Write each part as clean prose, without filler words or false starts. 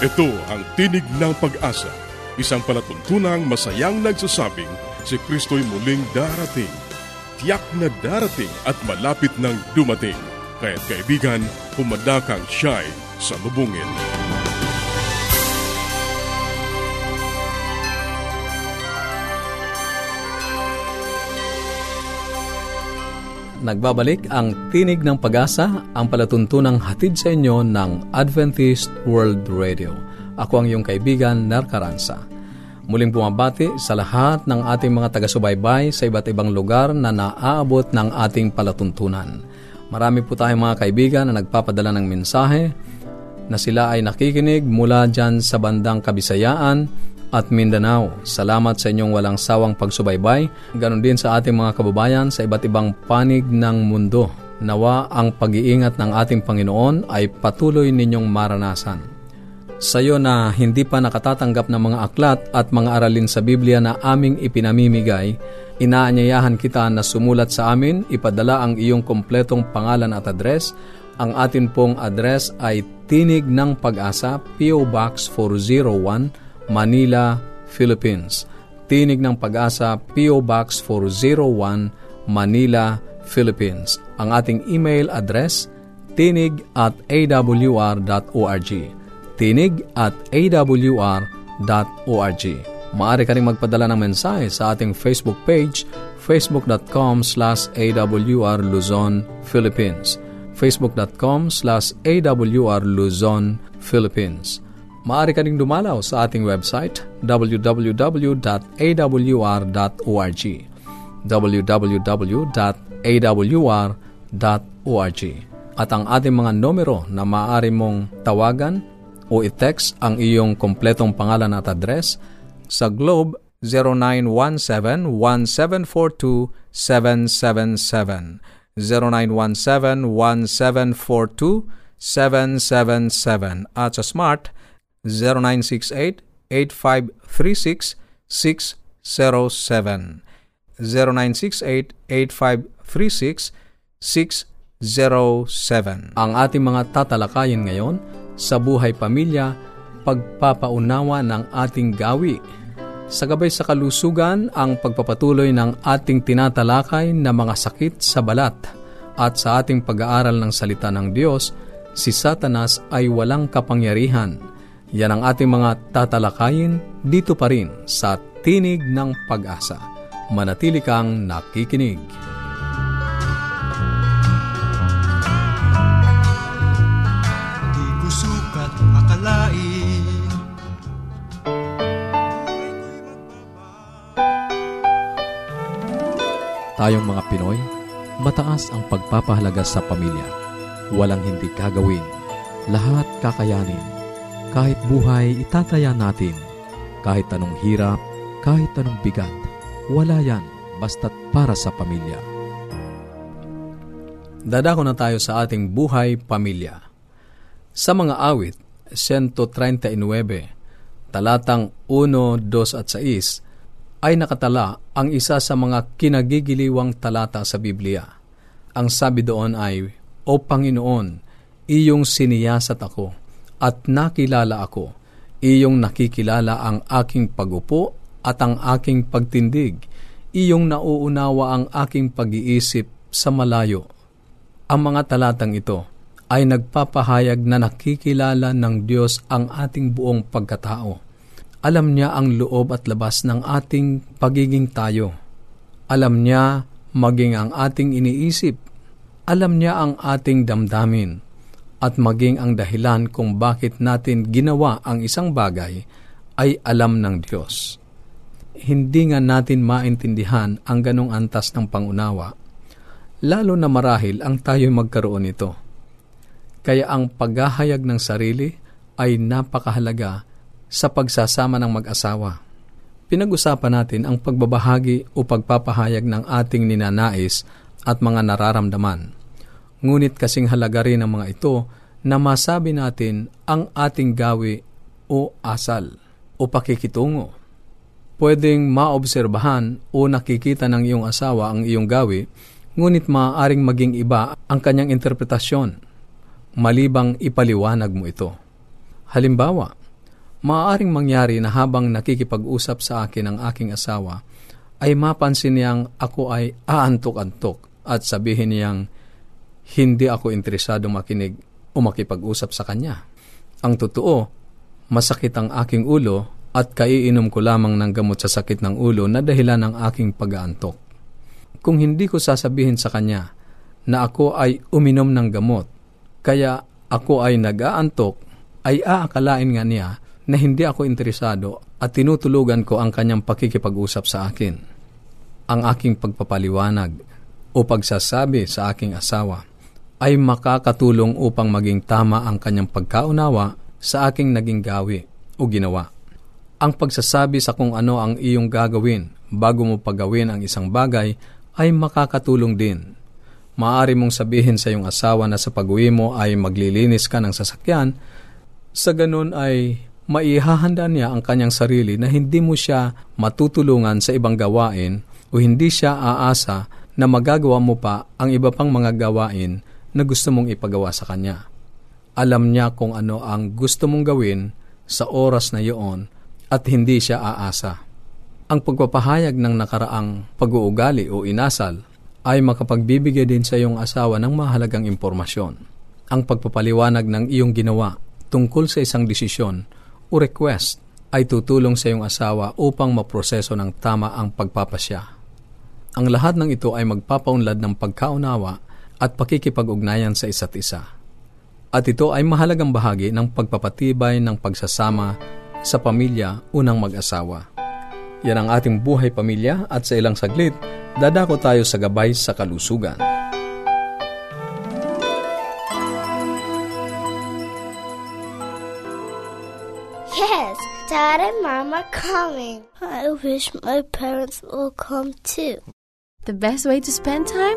Ito ang tinig ng pag-asa, isang palatuntunang masayang nagsasabing si Kristo'y muling darating. Tiyak na darating at malapit nang dumating. Kaya't kaibigan, pumadakang siya'y salubungin. Nagbabalik ang Tinig ng Pag-asa, ang palatuntunang hatid sa inyo ng Adventist World Radio. Ako ang iyong kaibigan, Ner Karansa. Muling bumabati sa lahat ng ating mga taga-subaybay sa iba't ibang lugar na naaabot ng ating palatuntunan. Marami po tayong mga kaibigan na nagpapadala ng mensahe na sila ay nakikinig mula dyan sa bandang Kabisayaan at Mindanao. Salamat sa inyong walang sawang pagsubaybay. Ganon din sa ating mga kababayan sa iba't ibang panig ng mundo. Nawa ang pag-iingat ng ating Panginoon ay patuloy ninyong maranasan. Sa iyo na hindi pa nakatatanggap ng mga aklat at mga aralin sa Biblia na aming ipinamimigay, inaanyayahan kita na sumulat sa amin, ipadala ang iyong kompletong pangalan at address. Ang atin pong address ay Tinig ng Pag-asa, P.O. Box 401, Manila, Philippines. Tinig ng Pag-asa, P.O. Box 401, Manila, Philippines. Ang ating email address, tinig@awr.org. Tinig@awr.org. Maaari ka rin magpadala ng mensahe sa ating Facebook page, facebook.com/awr Luzon, Philippines. facebook.com/awr Luzon, Philippines. Maaari ka ding dumalaw sa ating website www.awr.org www.awr.org at ang ating mga numero na maaari mong tawagan o i-text ang iyong kompletong pangalan at address sa Globe 0917-1742-777 0917-1742-777 at sa Smart 0968-8536-607 0968-8536-607. Ang ating mga tatalakayin ngayon sa buhay pamilya, pagpapaunawa ng ating gawi. Sa gabay sa kalusugan, ang pagpapatuloy ng ating tinatalakay na mga sakit sa balat at sa ating pag-aaral ng salita ng Diyos, si Satanas ay walang kapangyarihan. Yan ang ating mga tatalakayin dito pa rin sa Tinig ng Pag-asa. Manatili kang nakikinig. Di ko sukat akalain. Tayong mga Pinoy, mataas ang pagpapahalaga sa pamilya. Walang hindi kagawin. Lahat kakayanin. Kahit buhay, itataya natin. Kahit anong hirap, kahit anong bigat, wala yan basta't para sa pamilya. Dadako na tayo sa ating buhay pamilya. Sa mga awit, 139, talatang 1, 2 at 6, ay nakatala ang isa sa mga kinagigiliwang talata sa Biblia. Ang sabi doon ay, O Panginoon, iyong siniyasat ako. At nakilala ako, iyong nakikilala ang aking pagupo at ang aking pagtindig, iyong nauunawa ang aking pag-iisip sa malayo. Ang mga talatang ito ay nagpapahayag na nakikilala ng Diyos ang ating buong pagkatao. Alam niya ang loob at labas ng ating pagiging tayo. Alam niya maging ang ating iniisip. Alam niya ang ating damdamin. At maging ang dahilan kung bakit natin ginawa ang isang bagay ay alam ng Diyos. Hindi nga natin maintindihan ang ganong antas ng pangunawa, lalo na marahil ang tayo magkaroon nito. Kaya ang paghahayag ng sarili ay napakahalaga sa pagsasama ng mag-asawa. Pinag-usapan natin ang pagbabahagi o pagpapahayag ng ating ninanais at mga nararamdaman. Ngunit kasing halaga rin ang mga ito na masabi natin ang ating gawi o asal o pakikitungo. Pwedeng maobserbahan o nakikita ng iyong asawa ang iyong gawi, ngunit maaaring maging iba ang kanyang interpretasyon, malibang ipaliwanag mo ito. Halimbawa, Maaaring mangyari na habang nakikipag-usap sa akin ang aking asawa, ay mapansin niyang ako ay aantok-antok at sabihin niyang hindi ako interesado makinig o makipag-usap sa kanya. Ang totoo, masakit ang aking ulo at kaiinom ko lamang ng gamot sa sakit ng ulo na dahilan ng aking pag-aantok. Kung hindi ko sasabihin sa kanya na ako ay uminom ng gamot, kaya ako ay nag-aantok, ay aakalain nga niya na hindi ako interesado at tinutulugan ko ang kanyang pakikipag-usap sa akin. Ang aking pagpapaliwanag o pagsasabi sa aking asawa ay makakatulong upang maging tama ang kanyang pagkaunawa sa aking naging gawi o ginawa. Ang pagsasabi sa kung ano ang iyong gagawin bago mo pagawin ang isang bagay ay makakatulong din. Maaari mong sabihin sa iyong asawa na sa pag-uwi mo ay maglilinis ka ng sasakyan. Sa ganun ay maihahanda niya ang kanyang sarili na hindi mo siya matutulungan sa ibang gawain o hindi siya aasa na magagawa mo pa ang iba pang mga gawain na gusto mong ipagawa sa kanya. Alam niya kung ano ang gusto mong gawin sa oras na iyon at hindi siya aasa. Ang pagpapahayag ng nakaraang pag-uugali o inasal ay makapagbibigay din sa iyong asawa ng mahalagang impormasyon. Ang pagpapaliwanag ng iyong ginawa tungkol sa isang desisyon o request ay tutulong sa iyong asawa upang maproseso ng tama ang pagpapasya. Ang lahat ng ito ay magpapaunlad ng pagkaunawa at pakikipag-ugnayan sa isa't isa. At ito ay mahalagang bahagi ng pagpapatibay ng pagsasama sa pamilya o ng mag-asawa. Yan ang ating buhay pamilya at sa ilang saglit, dadako tayo sa gabay sa kalusugan. Yes, Dad and Mom are coming. I wish my parents will come too. The best way to spend time?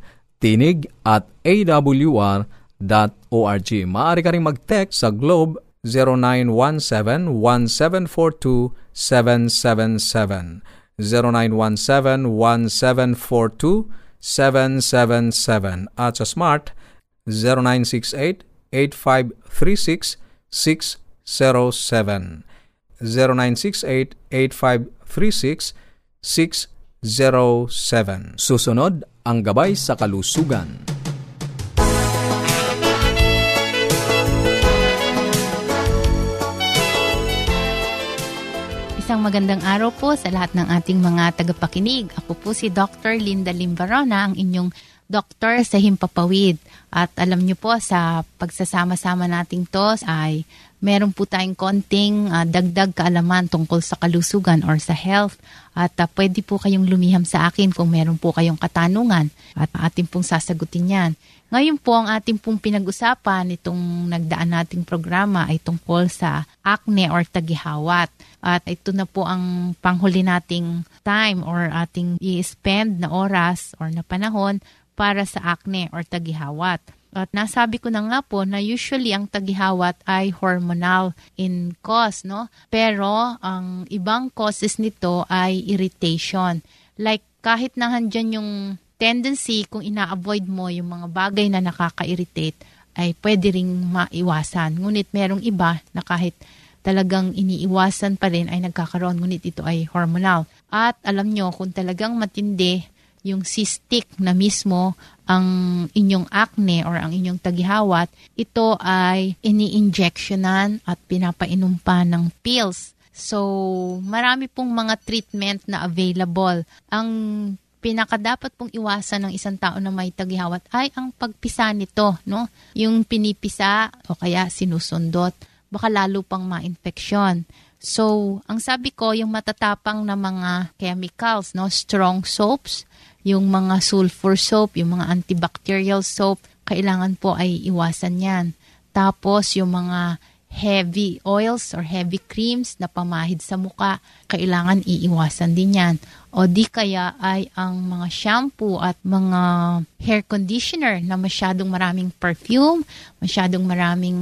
tinig@awr.org. Maaari ka rin mag-text sa Globe 0917-1742-777 0917-1742-777 at sa Smart 0968-8536-607 0968-8536-607. Susunod ang Gabay sa Kalusugan. Isang magandang araw po sa lahat ng ating mga tagapakinig. Ako po si Dr. Linda Limbarona, ang inyong doktor sa himpapawid. At alam niyo po, sa pagsasama-sama nating to ay meron po tayong konting dagdag kaalaman tungkol sa kalusugan or sa health. At pwede po kayong lumiham sa akin kung meron po kayong katanungan at atin pong sasagutin yan. Ngayon po, ang ating pong pinag-usapan, itong nagdaan nating programa ay tungkol sa acne or tagihawat. At ito na po ang panghuli nating time or ating i-spend na oras or na panahon para sa acne or tagihawat. At nasabi ko na nga po na usually ang tagihawat ay hormonal in cause, no? Pero ang ibang causes nito ay irritation. Like kahit na handyan yung tendency kung ina-avoid mo yung mga bagay na nakaka-irritate ay pwede ring maiwasan. Ngunit merong iba na kahit talagang iniiwasan pa rin ay nagkakaroon. Ngunit ito ay hormonal. At alam nyo, kung talagang matindi yung cystic na mismo ang inyong acne or ang inyong tagihawat, ito ay ini-injectionan at pinapainom pa ng pills. So, marami pong mga treatment na available. Ang pinakadapat pong iwasan ng isang tao na may tagihawat ay ang pagpisa nito, no? Yung pinipisa o kaya sinusundot, baka lalo pang ma-infeksyon. So, ang sabi ko, yung matatapang na mga chemicals, no? Strong soaps, yung mga sulfur soap, yung mga antibacterial soap, kailangan po ay iwasan yan. Tapos, yung mga heavy oils or heavy creams na pamahid sa muka, kailangan iiwasan din yan. O di kaya ay ang mga shampoo at mga hair conditioner na masyadong maraming perfume, masyadong maraming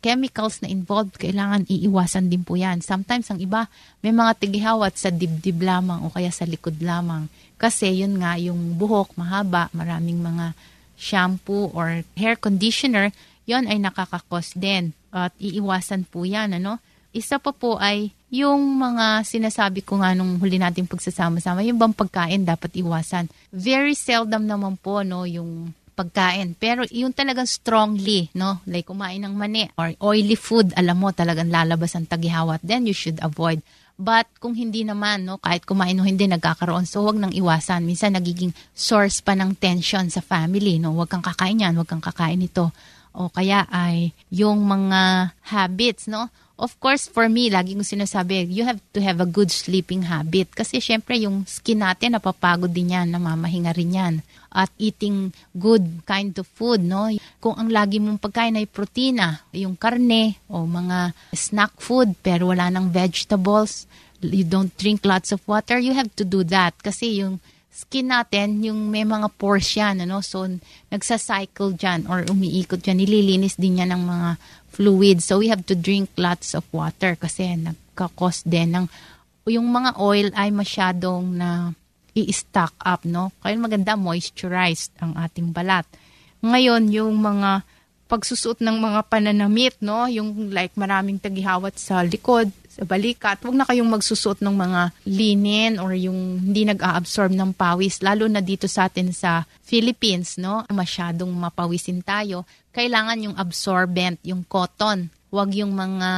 chemicals na involved, kailangan iiwasan din po yan. Sometimes ang iba may mga tigihawat sa dibdib lamang o kaya sa likod lamang. Kasi yun nga, yung buhok mahaba, maraming mga shampoo or hair conditioner, yon ay nakakakos din. At iiwasan po yan, ano? Isa pa po ay yung mga sinasabi ko nga nung huli natin pagsasama-sama, yung bang pagkain dapat iwasan. Very seldom naman po, no, yung pagkain. Pero yung talagang strongly, no? Like kumain ng mani or oily food, alam mo, talagang lalabas ang tagihawat. Then you should avoid. But kung hindi naman, no, kahit kumain o hindi, nagkakaroon. So, huwag nang iwasan. Minsan, nagiging source pa ng tension sa family. No? Huwag kang kakain yan, huwag kang kakain ito. O kaya ay yung mga habits, no? Of course, for me, lagi kong sinasabi, you have to have a good sleeping habit. Kasi syempre, yung skin natin, napapagod din yan, namamahinga rin yan. At eating good kind of food, no? Kung ang lagi mong pagkain ay protina, yung karne o mga snack food, pero wala ng vegetables, you don't drink lots of water, you have to do that. Kasi yung skin natin, yung may mga pores yan, ano? So, nagsacycle dyan or umiikot dyan. Nililinis din yan ng mga fluid. So, we have to drink lots of water kasi nagkakos din ng yung mga oil ay masyadong na i-stock up, no? Kaya maganda, moisturized ang ating balat. Ngayon, yung mga pagsusuot ng mga pananamit, no? Yung like maraming tagihawat sa likod, sa balikat, huwag na kayong magsusuot ng mga linen or yung hindi nag-a-absorb ng pawis, lalo na dito sa atin sa Philippines, no? Masyadong mapawisin tayo. Kailangan yung absorbent, yung cotton, huwag yung mga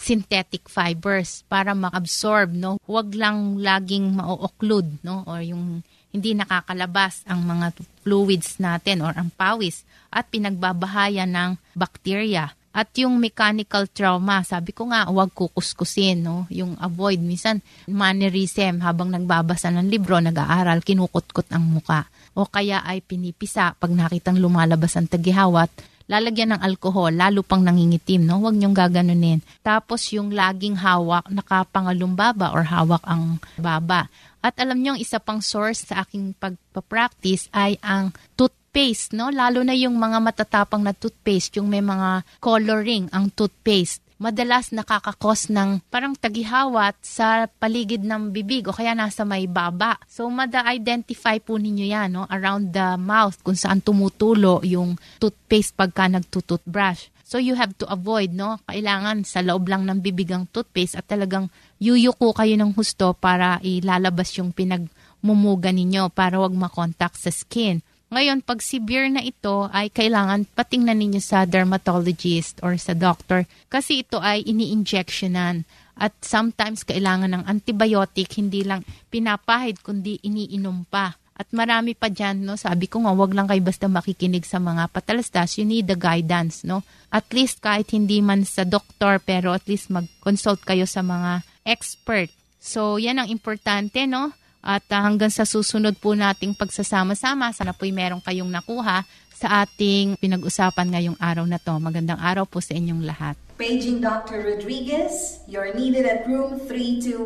synthetic fibers para ma-absorb, no? Huwag lang laging ma-occlude, no? Or yung hindi nakakalabas ang mga fluids natin or ang pawis at pinagbabahaya ng bacteria. At yung mechanical trauma, sabi ko nga, huwag kukuskusin, no? Yung avoid. Minsan, mannerism, habang nagbabasa ng libro, nag-aaral, kinukutkot ang muka. O kaya ay pinipisa, pag nakitang lumalabas ang tagihawat, lalagyan ng alkohol, lalo pang nangingitim, no? Huwag niyong gaganunin. Tapos yung laging hawak, nakapangalumbaba or hawak ang baba. At alam niyo, isa pang source sa aking pagpapractice ay ang toothpaste, no? Lalo na yung mga matatapang na toothpaste, yung may mga coloring ang toothpaste. Madalas nakakakos ng parang tagihawat sa paligid ng bibig o kaya nasa may baba. So, mada-identify po ninyo yan, no? Around the mouth kung saan tumutulo yung toothpaste pagka nagtututbrush. So, you have to avoid, no? Kailangan sa loob lang ng bibig ang toothpaste at talagang yuyuko kayo ng husto para ilalabas yung pinagmumuga ninyo para wag makontakt sa skin. Ngayon, pag severe na ito, ay kailangan patingnan ninyo sa dermatologist or sa doctor kasi ito ay ini-injectionan at sometimes kailangan ng antibiotic, hindi lang pinapahid kundi iniinom pa. At marami pa dyan, no? Sabi ko nga, wag lang kayo basta makikinig sa mga patalastas. You need the guidance, no? At least kahit hindi man sa doktor, pero at least mag-consult kayo sa mga expert. So, yan ang importante, no? At hanggang sa susunod po nating pagsasama-sama, sana po'y meron kayong nakuha sa ating pinag-usapan ngayong araw na to. Magandang araw po sa inyong lahat. Paging Dr. Rodriguez, you're needed at room 321.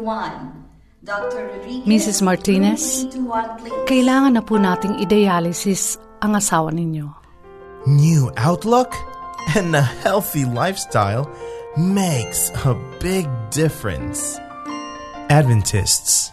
Dr. Rodriguez, Mrs. Martinez, kailangan na po nating i-dialysis ang asawa ninyo. New outlook and a healthy lifestyle makes a big difference. Adventists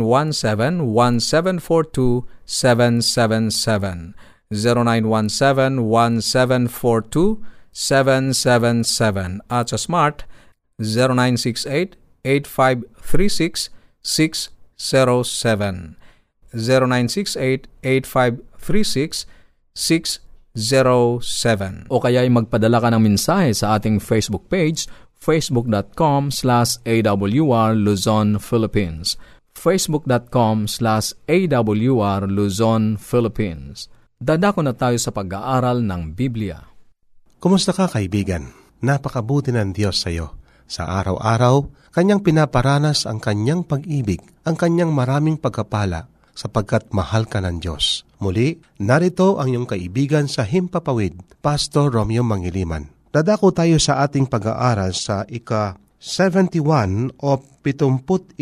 0917-1742-777 0917-1742-777 at sa Smart 0968-8536-607 0968-8536-607 o kaya ay magpadala ka ng mensahe sa ating Facebook page facebook.com/awr Luzon, Philippines, facebook.com/awr Luzon, Philippines. Dadako na tayo sa pag-aaral ng Biblia. Kumusta ka, kaibigan? Napakabuti ng Diyos sa iyo. Sa araw-araw, Kanyang pinaparanas ang Kanyang pag-ibig, ang Kanyang maraming pagkapala, sapagkat mahal ka ng Diyos. Muli, narito ang iyong kaibigan sa Himpapawid, Pastor Romeo Mangiliman. Dadako tayo sa ating pag-aaral sa ika-71 o 71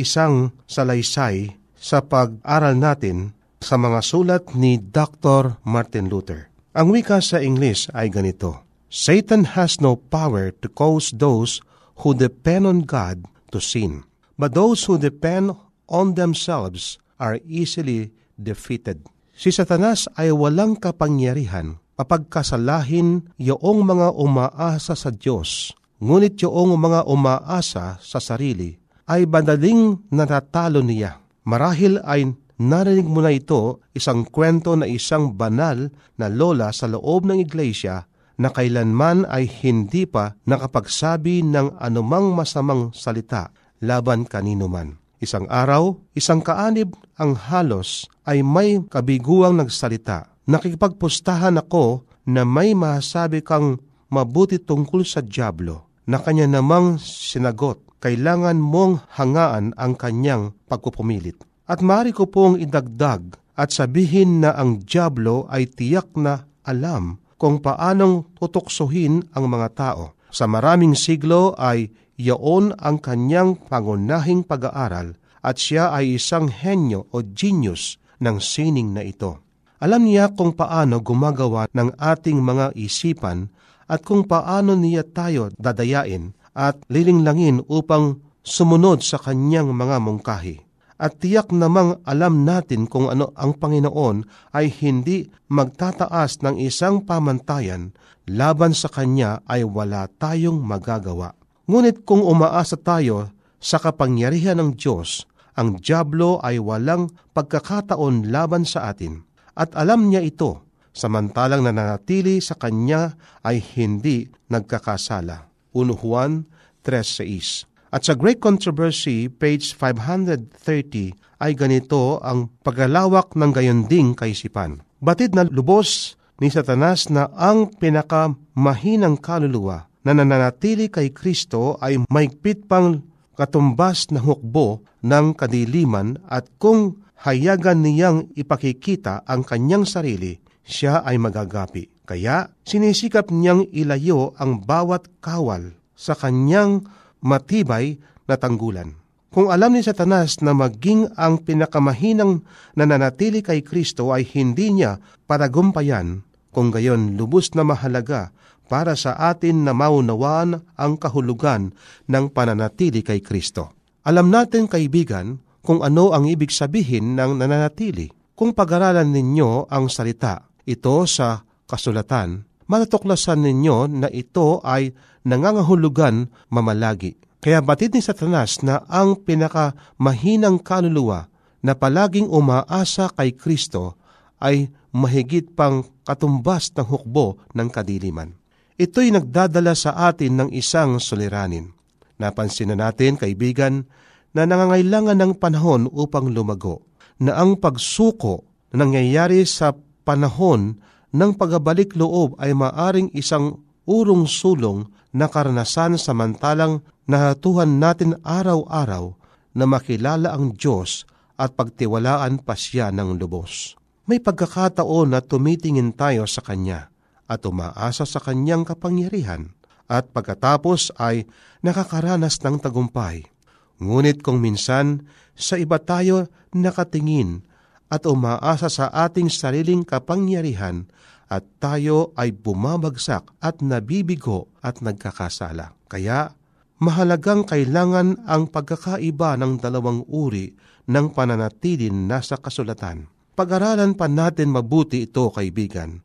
salaysay sa pag-aral natin sa mga sulat ni Dr. Martin Luther. Ang wika sa English ay ganito: Satan has no power to cause those who depend on God to sin, but those who depend on themselves are easily defeated. Si Satanas ay walang kapangyarihan kapag kasalahin yoong mga umaasa sa Diyos, ngunit yoong mga umaasa sa sarili ay madaling natatalo niya. Marahil ay narinig mo na ito, isang kwento na isang banal na lola sa loob ng iglesia na kailanman ay hindi pa nakapagsabi ng anumang masamang salita laban kanino man. Isang araw, isang kaanib ang halos ay may kabiguang nagsalita. Nakikipagpustahan ako na may masabi kang mabuti tungkol sa dyablo, na kanya namang sinagot, kailangan mong hangaan ang kanyang pagpupumilit. At maaari ko pong idagdag at sabihin na ang dyablo ay tiyak na alam kung paanong tutuksohin ang mga tao. Sa maraming siglo ay yaon ang kanyang pangunahing pag-aaral at siya ay isang henyo o genius ng sining na ito. Alam niya kung paano gumagawa ng ating mga isipan at kung paano niya tayo dadayain at lilinglangin upang sumunod sa kanyang mga mungkahi. At tiyak namang alam natin kung ano ang Panginoon ay hindi magtataas ng isang pamantayan, laban sa Kanya ay wala tayong magagawa. Ngunit kung umaasa tayo sa kapangyarihan ng Diyos, ang dyablo ay walang pagkakataon laban sa atin. At alam niya ito, samantalang nananatili sa Kanya ay hindi nagkakasala. 1 Juan 3:6. At sa Great Controversy, page 530, ay ganito ang paglalawak ng gayunding kaisipan. Batid na lubos ni Satanas na ang pinakamahinang kaluluwa na nananatili kay Kristo ay maigpit pang katumbas na hukbo ng kadiliman, at kung hayagan niyang ipakikita ang kanyang sarili, siya ay magagapi. Kaya sinisikap niyang ilayo ang bawat kawal sa kanyang matibay na tanggulan. Kung alam ni Satanas na maging ang pinakamahinang nananatili kay Kristo ay hindi niya patagumpayan, kung gayon lubos na mahalaga para sa atin na maunawaan ang kahulugan ng pananatili kay Kristo. Alam natin, kaibigan, kung ano ang ibig sabihin ng nananatili. Kung pag-aralan ninyo ang salita, ito sa kasulatan, matutuklasan ninyo na ito ay nangangahulugan mamalagi. Kaya batid ni Satanas na ang pinakamahinang kaluluwa na palaging umaasa kay Kristo ay mahigit pang katumbas ng hukbo ng kadiliman. Ito'y nagdadala sa atin ng isang suliranin. Napansin na natin, kaibigan, na nangangailangan ng panahon upang lumago, na ang pagsuko na nangyayari sa panahon nang pagbabalik loob ay maaring isang urong-sulong na karanasan, samantalang natutuhan natin araw-araw na makilala ang Diyos at pagtiwalaan pa siya ng lubos. May pagkakataon na tumitingin tayo sa Kanya at umaasa sa Kanyang kapangyarihan, at pagkatapos ay nakakaranas ng tagumpay. Ngunit kung minsan sa iba tayo nakatingin at umaasa sa ating sariling kapangyarihan, at tayo ay bumabagsak at nabibigo at nagkakasala. Kaya mahalagang kailangan ang pagkakaiba ng dalawang uri ng pananatilin nasa kasulatan. Pag-aralan pa natin mabuti ito, kaibigan,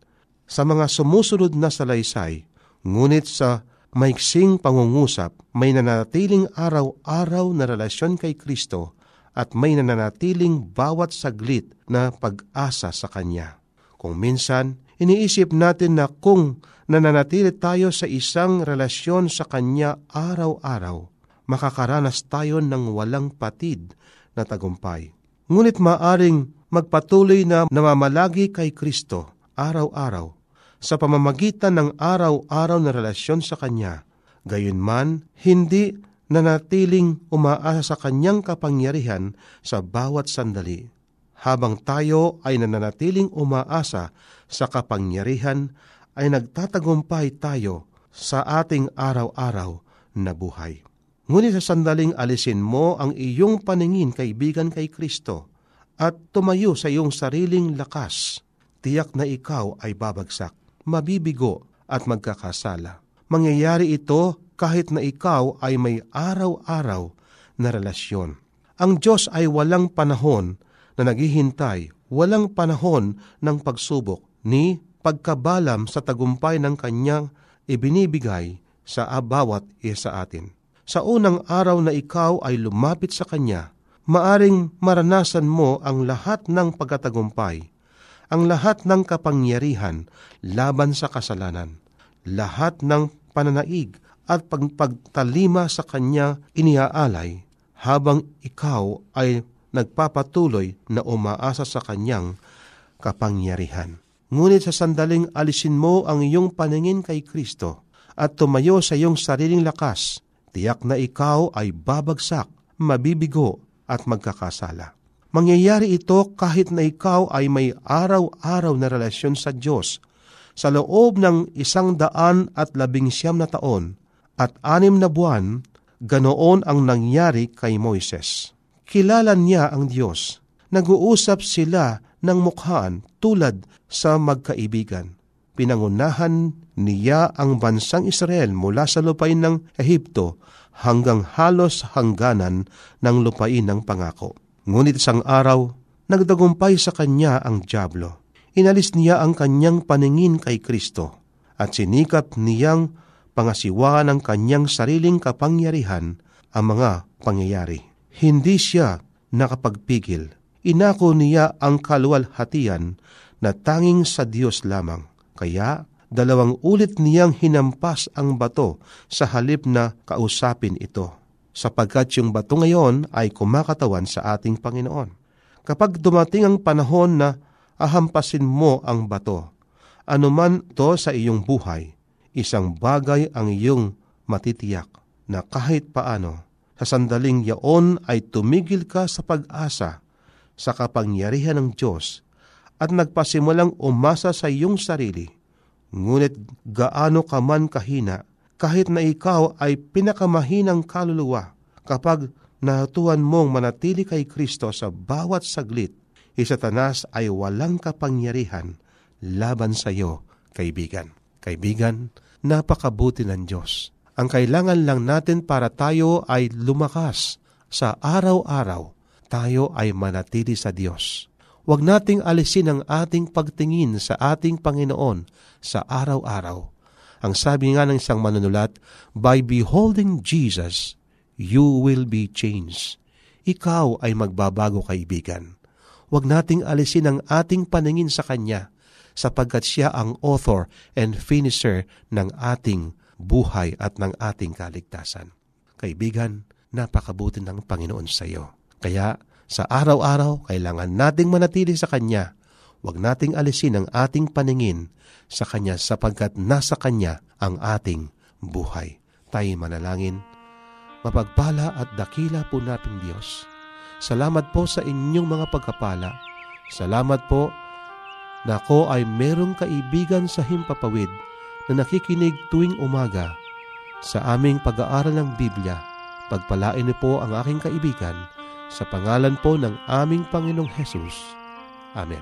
sa mga sumusunod na salaysay, ngunit sa maiksing pangungusap, may nanatiling araw-araw na relasyon kay Kristo at may nananatiling bawat saglit na pag-asa sa Kanya. Kung minsan, iniisip natin na kung nananatili tayo sa isang relasyon sa Kanya araw-araw, makakaranas tayo ng walang patid na tagumpay. Ngunit maaring magpatuloy na namamalagi kay Kristo araw-araw sa pamamagitan ng araw-araw na relasyon sa Kanya. Gayunman, hindi nanatiling umaasa sa Kanyang kapangyarihan sa bawat sandali, habang tayo ay nananatiling umaasa sa kapangyarihan, ay nagtatagumpay tayo sa ating araw-araw na buhay. Ngunit sa sandaling alisin mo ang iyong paningin, kaibigan, kay Kristo at tumayo sa iyong sariling lakas, tiyak na ikaw ay babagsak, mabibigo at magkakasala. Mangyayari ito kahit na ikaw ay may araw-araw na relasyon. Ang Diyos ay walang panahon na naghihintay, walang panahon ng pagsubok ni pagkabalam sa tagumpay ng Kanyang ibinibigay sa bawat isa atin. Sa unang araw na ikaw ay lumapit sa Kanya, maaring maranasan mo ang lahat ng pagkatagumpay, ang lahat ng kapangyarihan laban sa kasalanan, lahat ng pananaig at pagtalima sa Kanya iniaalay habang ikaw ay nagpapatuloy na umaasa sa Kanyang kapangyarihan. Ngunit sa sandaling alisin mo ang iyong paningin kay Kristo at tumayo sa iyong sariling lakas, tiyak na ikaw ay babagsak, mabibigo at magkakasala. Mangyayari ito kahit na ikaw ay may araw-araw na relasyon sa Diyos. Sa loob ng 119 at 6 ganoon ang nangyari kay Moises. Kilala niya ang Diyos. Nag-uusap sila ng mukhaan tulad sa magkaibigan. Pinangunahan niya ang bansang Israel mula sa lupain ng Ehipto hanggang halos hangganan ng lupain ng pangako. Ngunit isang araw, nagtagumpay sa kanya ang dyablo. Inalis niya ang kanyang paningin kay Kristo at sinikap niyang pangasiwaan ng kanyang sariling kapangyarihan ang mga pangyayari. Hindi siya nakapagpigil. Inako niya ang kaluwalhatian na tanging sa Diyos lamang. Kaya, 2 ulit niyang hinampas ang bato sa halip na kausapin ito, sapagkat yung bato ngayon ay kumakatawan sa ating Panginoon. Kapag dumating ang panahon na ahampasin mo ang bato, anuman to sa iyong buhay, isang bagay ang iyong matitiyak na kahit paano, sa sandaling yaon ay tumigil ka sa pag-asa sa kapangyarihan ng Diyos at nagpasimulang umasa sa iyong sarili. Ngunit gaano ka man kahina, kahit na ikaw ay pinakamahinang kaluluwa, kapag natutunan mong manatili kay Kristo sa bawat saglit, si Satanas ay walang kapangyarihan laban sa iyo, kaibigan. Kaibigan, napakabuti ng Diyos. Ang kailangan lang natin para tayo ay lumakas sa araw-araw, tayo ay manatili sa Diyos. Huwag nating alisin ang ating pagtingin sa ating Panginoon sa araw-araw. Ang sabi nga ng isang manunulat, by beholding Jesus, you will be changed. Ikaw ay magbabago, kaibigan. Huwag nating alisin ang ating paningin sa Kanya, sapagkat Siya ang author and finisher ng ating buhay at ng ating kaligtasan. Kaibigan, napakabuti ng Panginoon sa iyo. Kaya sa araw-araw, kailangan nating manatili sa Kanya. Huwag nating alisin ang ating paningin sa Kanya, sapagkat nasa Kanya ang ating buhay. Tayo'y manalangin. Mapagpala at dakila po nating Diyos, salamat po sa inyong mga pagpapala. Salamat po na ako ay merong kaibigan sa himpapawid na nakikinig tuwing umaga sa aming pag-aaral ng Biblia. Pagpalain niyo po ang aking kaibigan sa pangalan po ng aming Panginoong Hesus. Amen.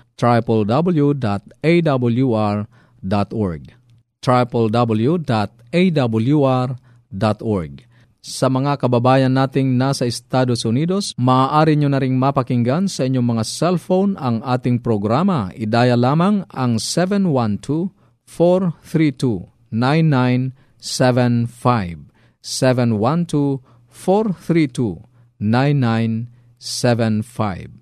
www.awr.org. www.awr.org. Sa mga kababayan nating nasa Estados Unidos, maaari nyo na ring mapakinggan sa inyong mga cellphone ang ating programa. Idaya lamang ang 712-432-9975. 712-432-9975.